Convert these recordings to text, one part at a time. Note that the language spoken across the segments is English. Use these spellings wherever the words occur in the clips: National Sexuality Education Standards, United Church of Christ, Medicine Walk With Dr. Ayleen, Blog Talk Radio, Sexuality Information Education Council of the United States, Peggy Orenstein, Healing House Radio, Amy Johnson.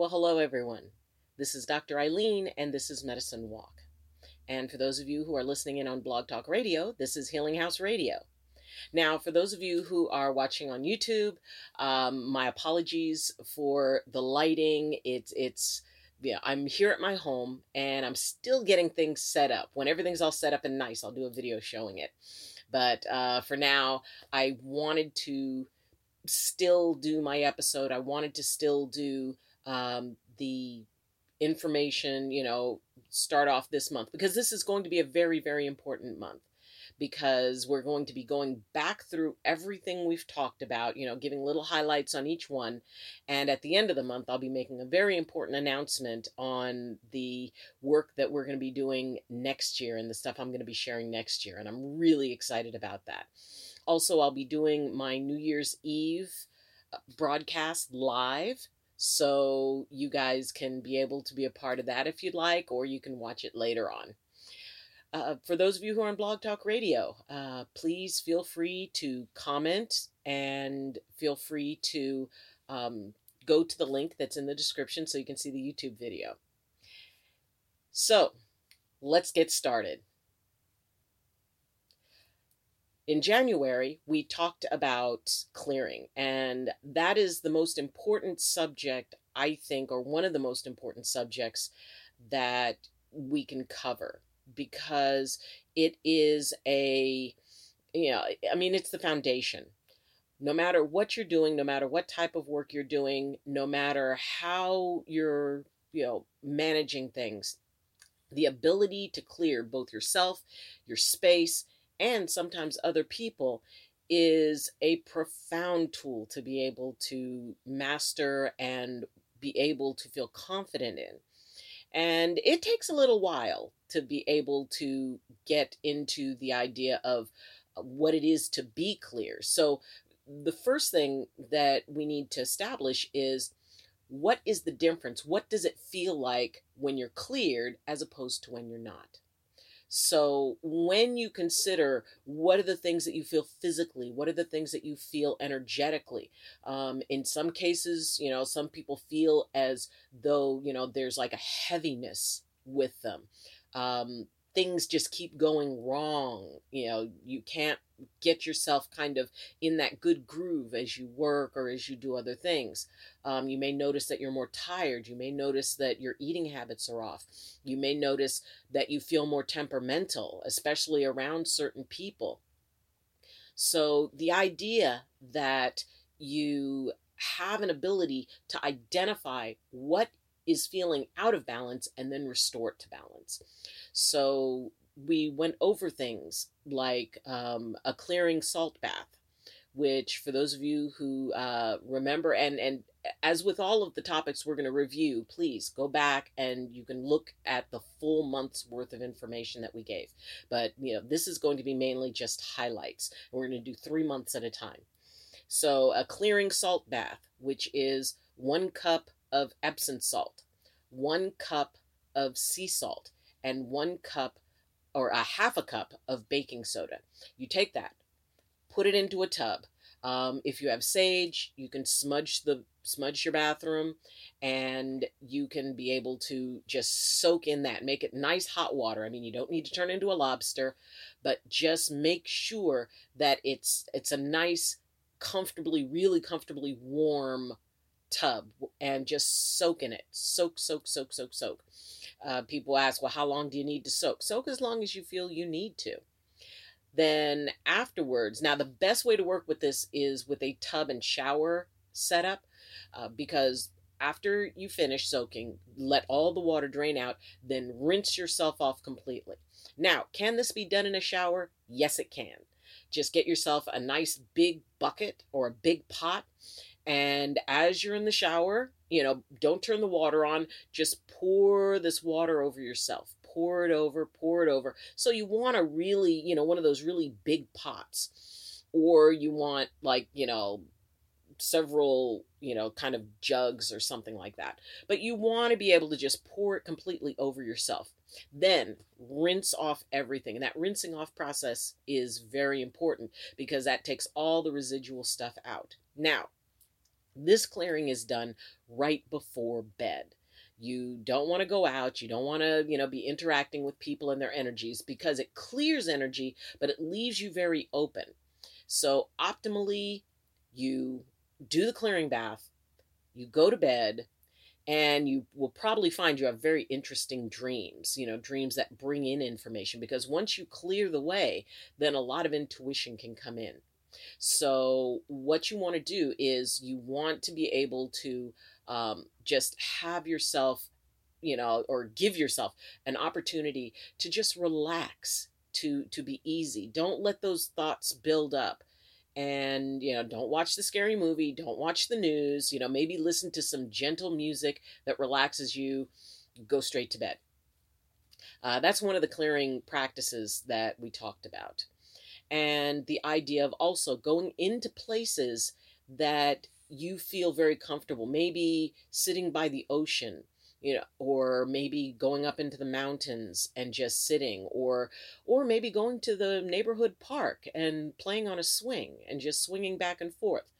Well, hello everyone. This is Dr. Ayleen, and this is Medicine Walk. And for those of you who are listening in on Blog Talk Radio, this is Healing House Radio. Now, for those of you who are watching on YouTube, my apologies for the lighting. I'm here at my home, and I'm still getting things set up. When everything's all set up and nice, I'll do a video showing it. But for now, I wanted to still do my episode. I wanted to still do the information, start off this month, because this is going to be a very, very important month, because we're going to be going back through everything we've talked about, giving little highlights on each one. And at the end of the month, I'll be making a very important announcement on the work that we're going to be doing next year and the stuff I'm going to be sharing next year. And I'm really excited about that. Also, I'll be doing my New Year's Eve broadcast live, so you guys can be able to be a part of that if you'd like, or you can watch it later on. For those of you who are on Blog Talk Radio, please feel free to comment, and feel free to go to the link that's in the description so you can see the YouTube video. So let's get started. In January, we talked about clearing, and that is the most important subject, I think, or one of the most important subjects that we can cover, because it is it's the foundation. No matter what you're doing, no matter what type of work you're doing, no matter how you're, managing things, the ability to clear both yourself, your space, and sometimes other people is a profound tool to be able to master and be able to feel confident in. And it takes a little while to be able to get into the idea of what it is to be clear. So the first thing that we need to establish is, what is the difference? What does it feel like when you're cleared as opposed to when you're not? So when you consider what are the things that you feel physically, what are the things that you feel energetically, in some cases, some people feel as though, there's like a heaviness with them. Things just keep going wrong. You can't get yourself kind of in that good groove as you work or as you do other things. You may notice that you're more tired. You may notice that your eating habits are off. You may notice that you feel more temperamental, especially around certain people. So the idea that you have an ability to identify what is feeling out of balance and then restore it to balance. So we went over things like a clearing salt bath, which for those of you who remember, and as with all of the topics we're going to review, please go back and you can look at the full month's worth of information that we gave. But this is going to be mainly just highlights. We're going to do 3 months at a time. So a clearing salt bath, which is 1 cup of Epsom salt, 1 cup of sea salt, and 1 cup or a half a cup of baking soda. You take that, put it into a tub. If you have sage, you can smudge your bathroom, and you can be able to just soak in that, make it nice hot water. I mean, you don't need to turn into a lobster, but just make sure that it's a nice, really comfortably warm tub, and just soak in it. Soak. People ask, well, how long do you need to soak? Soak as long as you feel you need to. Then afterwards, now the best way to work with this is with a tub and shower setup, because after you finish soaking, let all the water drain out, then rinse yourself off completely. Now, can this be done in a shower? Yes, it can. Just get yourself a nice big bucket or a big pot, and as you're in the shower, don't turn the water on. Just pour this water over yourself. Pour it over. So you want a really, one of those really big pots, or you want like, several, kind of jugs or something like that. But you want to be able to just pour it completely over yourself. Then rinse off everything. And that rinsing off process is very important, because that takes all the residual stuff out. Now, This clearing is done right before bed. You don't want to go out. You don't want to, be interacting with people and their energies, because it clears energy, but it leaves you very open. So optimally, you do the clearing bath, you go to bed, and you will probably find you have very interesting dreams, dreams that bring in information, because once you clear the way, then a lot of intuition can come in. So what you want to do is you want to be able to just have yourself, or give yourself an opportunity to just relax, to be easy. Don't let those thoughts build up. And, don't watch the scary movie. Don't watch the news. Maybe listen to some gentle music that relaxes you. Go straight to bed. That's one of the clearing practices that we talked about. And the idea of also going into places that you feel very comfortable, maybe sitting by the ocean, or maybe going up into the mountains and just sitting, or maybe going to the neighborhood park and playing on a swing and just swinging back and forth.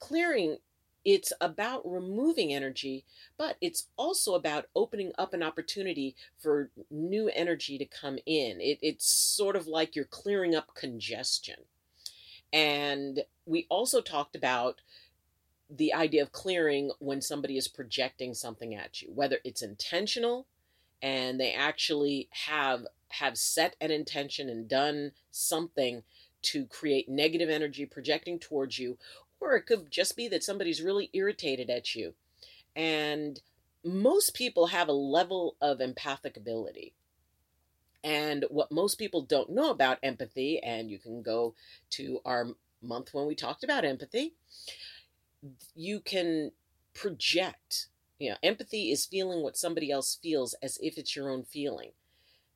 Clearing, it's about removing energy, but it's also about opening up an opportunity for new energy to come in. It's sort of like you're clearing up congestion. And we also talked about the idea of clearing when somebody is projecting something at you, whether it's intentional and they actually have set an intention and done something to create negative energy projecting towards you, or it could just be that somebody's really irritated at you. And most people have a level of empathic ability. And what most people don't know about empathy, and you can go to our month when we talked about empathy, you can project. Empathy is feeling what somebody else feels as if it's your own feeling.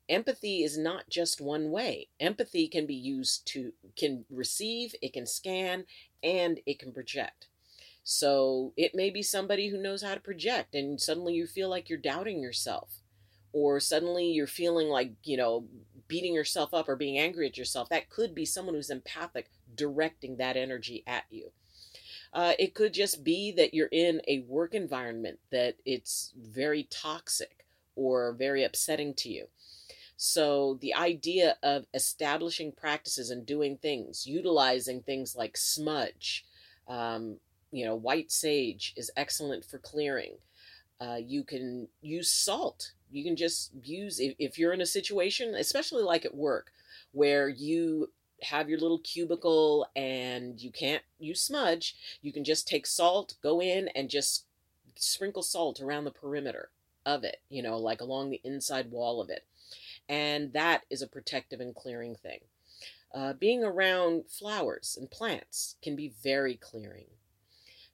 Empathy is not just one way. Empathy can be used to, can receive, it can scan, and it can project. So it may be somebody who knows how to project, and suddenly you feel like you're doubting yourself, or suddenly you're feeling like, beating yourself up or being angry at yourself. That could be someone who's empathic directing that energy at you. It could just be that you're in a work environment that it's very toxic or very upsetting to you. So the idea of establishing practices and doing things, utilizing things like smudge, white sage is excellent for clearing. You can use salt. You can just use, if you're in a situation, especially like at work, where you have your little cubicle and you can't use smudge, you can just take salt, go in and just sprinkle salt around the perimeter of it, like along the inside wall of it. And that is a protective and clearing thing. Being around flowers and plants can be very clearing.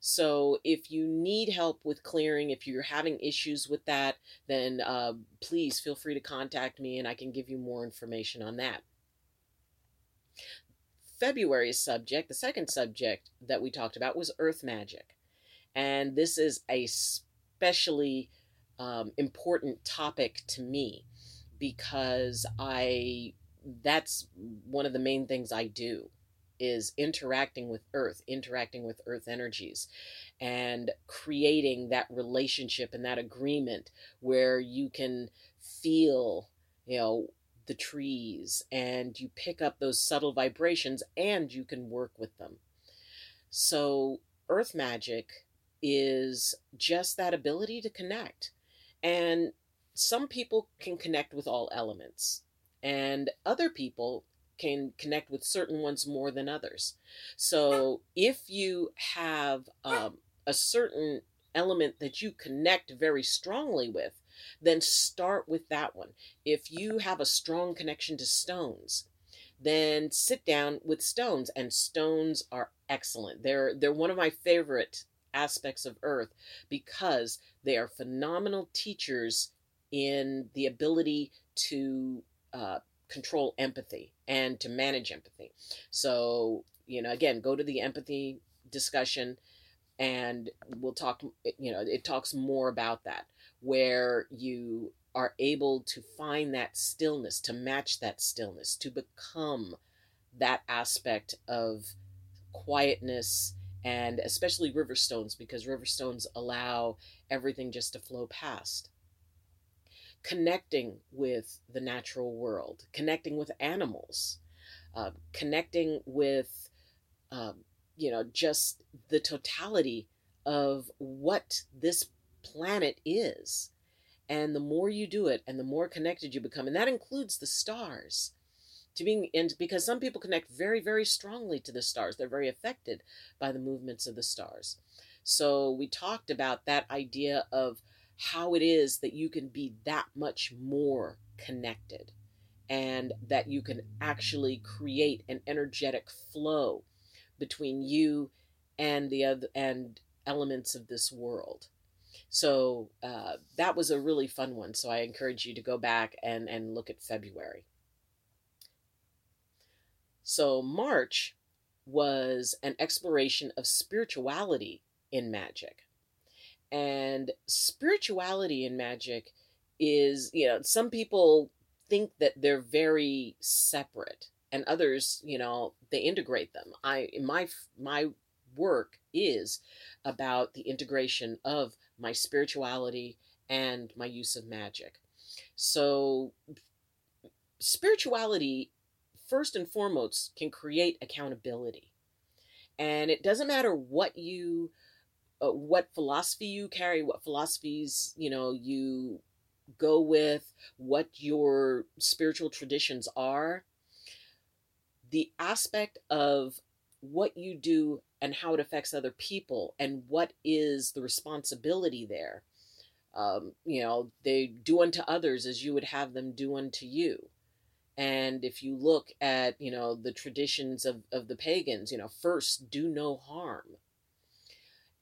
So if you need help with clearing, if you're having issues with that, then please feel free to contact me and I can give you more information on that. February's subject, the second subject that we talked about, was earth magic. And this is a especially important topic to me, because that's one of the main things I do, is interacting with earth energies, and creating that relationship and that agreement where you can feel, the trees, and you pick up those subtle vibrations and you can work with them. So earth magic is just that ability to connect. And some people can connect with all elements, and other people can connect with certain ones more than others. So if you have a certain element that you connect very strongly with, then start with that one. If you have a strong connection to stones, then sit down with stones, and stones are excellent. They're one of my favorite aspects of earth, because they are phenomenal teachers in the ability to control empathy and to manage empathy. So, again, go to the empathy discussion and we'll talk, it talks more about that, where you are able to find that stillness, to match that stillness, to become that aspect of quietness and especially river stones, because river stones allow everything just to flow past. Connecting with the natural world, connecting with animals, connecting with, just the totality of what this planet is. And the more you do it and the more connected you become, and that includes the stars, because some people connect very, very strongly to the stars. They're very affected by the movements of the stars. So we talked about that idea of how it is that you can be that much more connected, and that you can actually create an energetic flow between you and the other and elements of this world. So that was a really fun one. So I encourage you to go back and look at February. So March was an exploration of spirituality in magic. And spirituality in magic is, some people think that they're very separate, and others, they integrate them. My work is about the integration of my spirituality and my use of magic. So spirituality, first and foremost, can create accountability. And it doesn't matter what philosophy you carry, what philosophies, you go with, what your spiritual traditions are. The aspect of what you do and how it affects other people and what is the responsibility there. They do unto others as you would have them do unto you. And if you look at, the traditions of the pagans, first do no harm.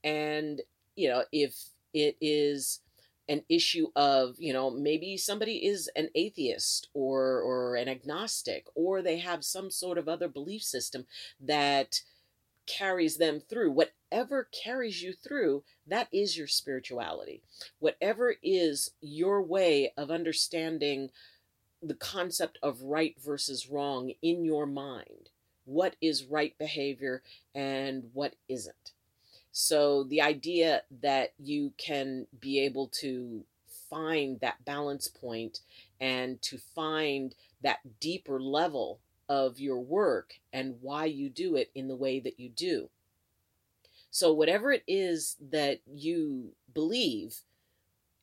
And, if it is an issue of, maybe somebody is an atheist or an agnostic, or they have some sort of other belief system that carries them through. Whatever carries you through, that is your spirituality. Whatever is your way of understanding the concept of right versus wrong in your mind, what is right behavior and what isn't. So the idea that you can be able to find that balance point and to find that deeper level of your work and why you do it in the way that you do. So whatever it is that you believe,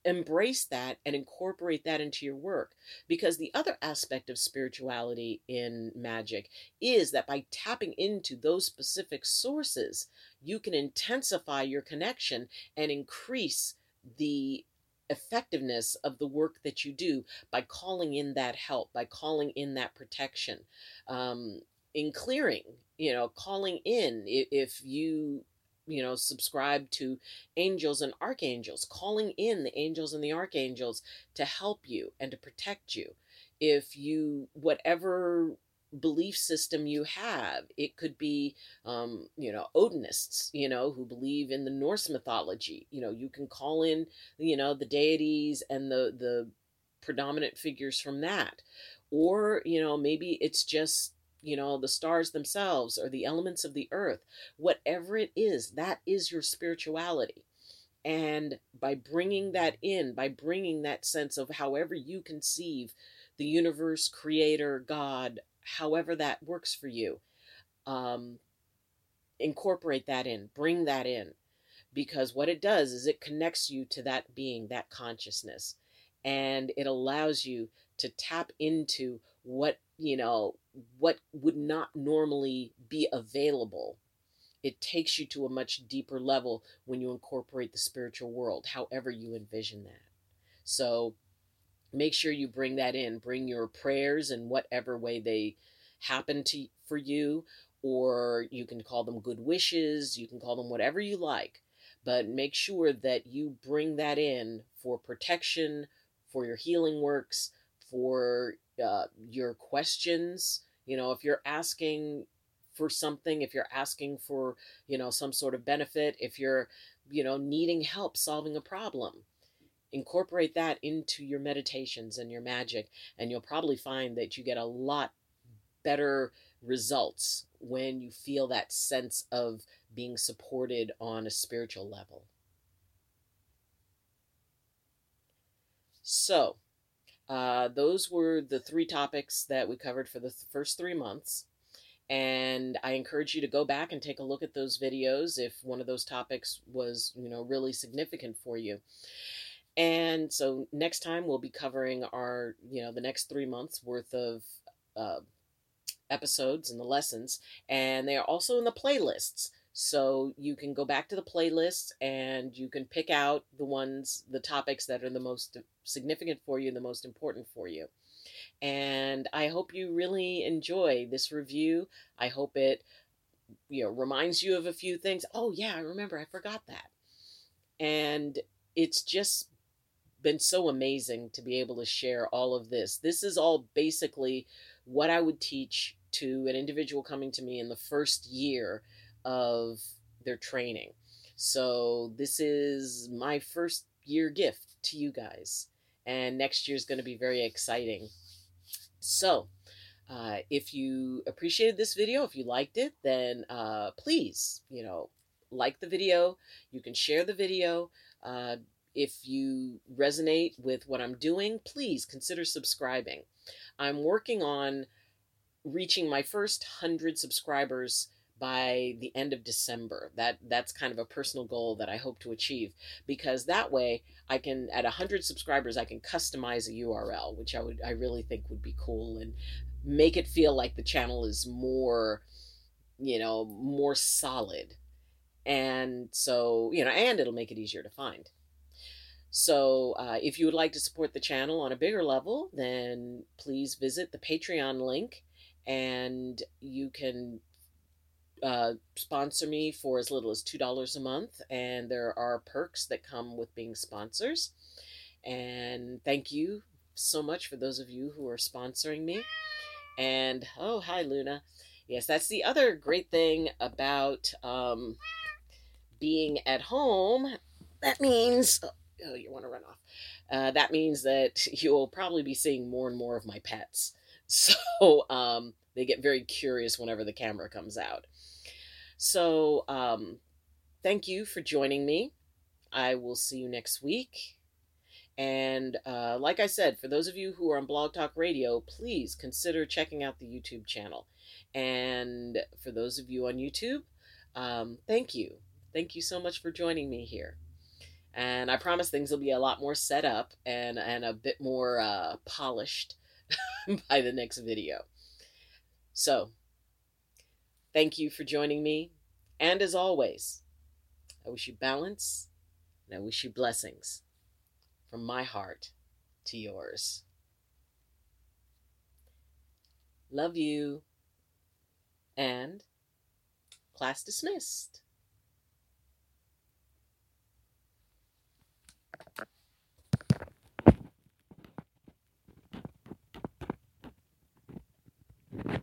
embrace that and incorporate that into your work. Because the other aspect of spirituality in magic is that by tapping into those specific sources, you can intensify your connection and increase the effectiveness of the work that you do by calling in that help, by calling in that protection, in clearing, calling in if you subscribe to angels and archangels, calling in the angels and the archangels to help you and to protect you. If you, whatever belief system you have, it could be, Odinists, who believe in the Norse mythology, you can call in, the deities and the predominant figures from that. Or, maybe it's just, the stars themselves or the elements of the earth. Whatever it is, that is your spirituality. And by bringing that in, by bringing that sense of however you conceive the universe, creator, God, however that works for you, incorporate that in, bring that in. Because what it does is it connects you to that being, that consciousness. And it allows you to tap into what would not normally be available. It takes you to a much deeper level when you incorporate the spiritual world, however you envision that. So make sure you bring that in, bring your prayers in whatever way they happen to for you, or you can call them good wishes, you can call them whatever you like, but make sure that you bring that in for protection, for your healing works, for your questions. If you're asking for something, if you're asking for, some sort of benefit, if you're, needing help solving a problem, incorporate that into your meditations and your magic, and you'll probably find that you get a lot better results when you feel that sense of being supported on a spiritual level. So, those were the three topics that we covered for the first 3 months. And I encourage you to go back and take a look at those videos if one of those topics was, really significant for you. And so next time we'll be covering our, the next 3 months worth of episodes and the lessons. And they are also in the playlists. So you can go back to the playlists and you can pick out the topics that are the most significant for you, and the most important for you. And I hope you really enjoy this review. I hope it, reminds you of a few things. Oh yeah, I remember, I forgot that. And it's just been so amazing to be able to share all of this. This is all basically what I would teach to an individual coming to me in the first year of their training. So this is my first year gift to you guys. And next year is going to be very exciting. So if you appreciated this video, if you liked it, then please, like the video. You can share the video. If you resonate with what I'm doing, please consider subscribing. I'm working on reaching my first 100 subscribers by the end of December. That's kind of a personal goal that I hope to achieve, because that way I can, at 100 subscribers, I can customize a URL, which I really think would be cool, and make it feel like the channel is more, more solid. And so, and it'll make it easier to find. So if you would like to support the channel on a bigger level, then please visit the Patreon link, and you can sponsor me for as little as $2 a month, and there are perks that come with being sponsors. And thank you so much for those of you who are sponsoring me. And oh, hi Luna. Yes, that's the other great thing about being at home. That means you want to run off. That means that you'll probably be seeing more and more of my pets. So they get very curious whenever the camera comes out. So thank you for joining me. I will see you next week. And like I said, for those of you who are on Blog Talk Radio, please consider checking out the YouTube channel. And for those of you on YouTube, thank you. Thank you so much for joining me here. And I promise things will be a lot more set up and a bit more polished by the next video. So, thank you for joining me. And as always, I wish you balance, and I wish you blessings from my heart to yours. Love you, and class dismissed.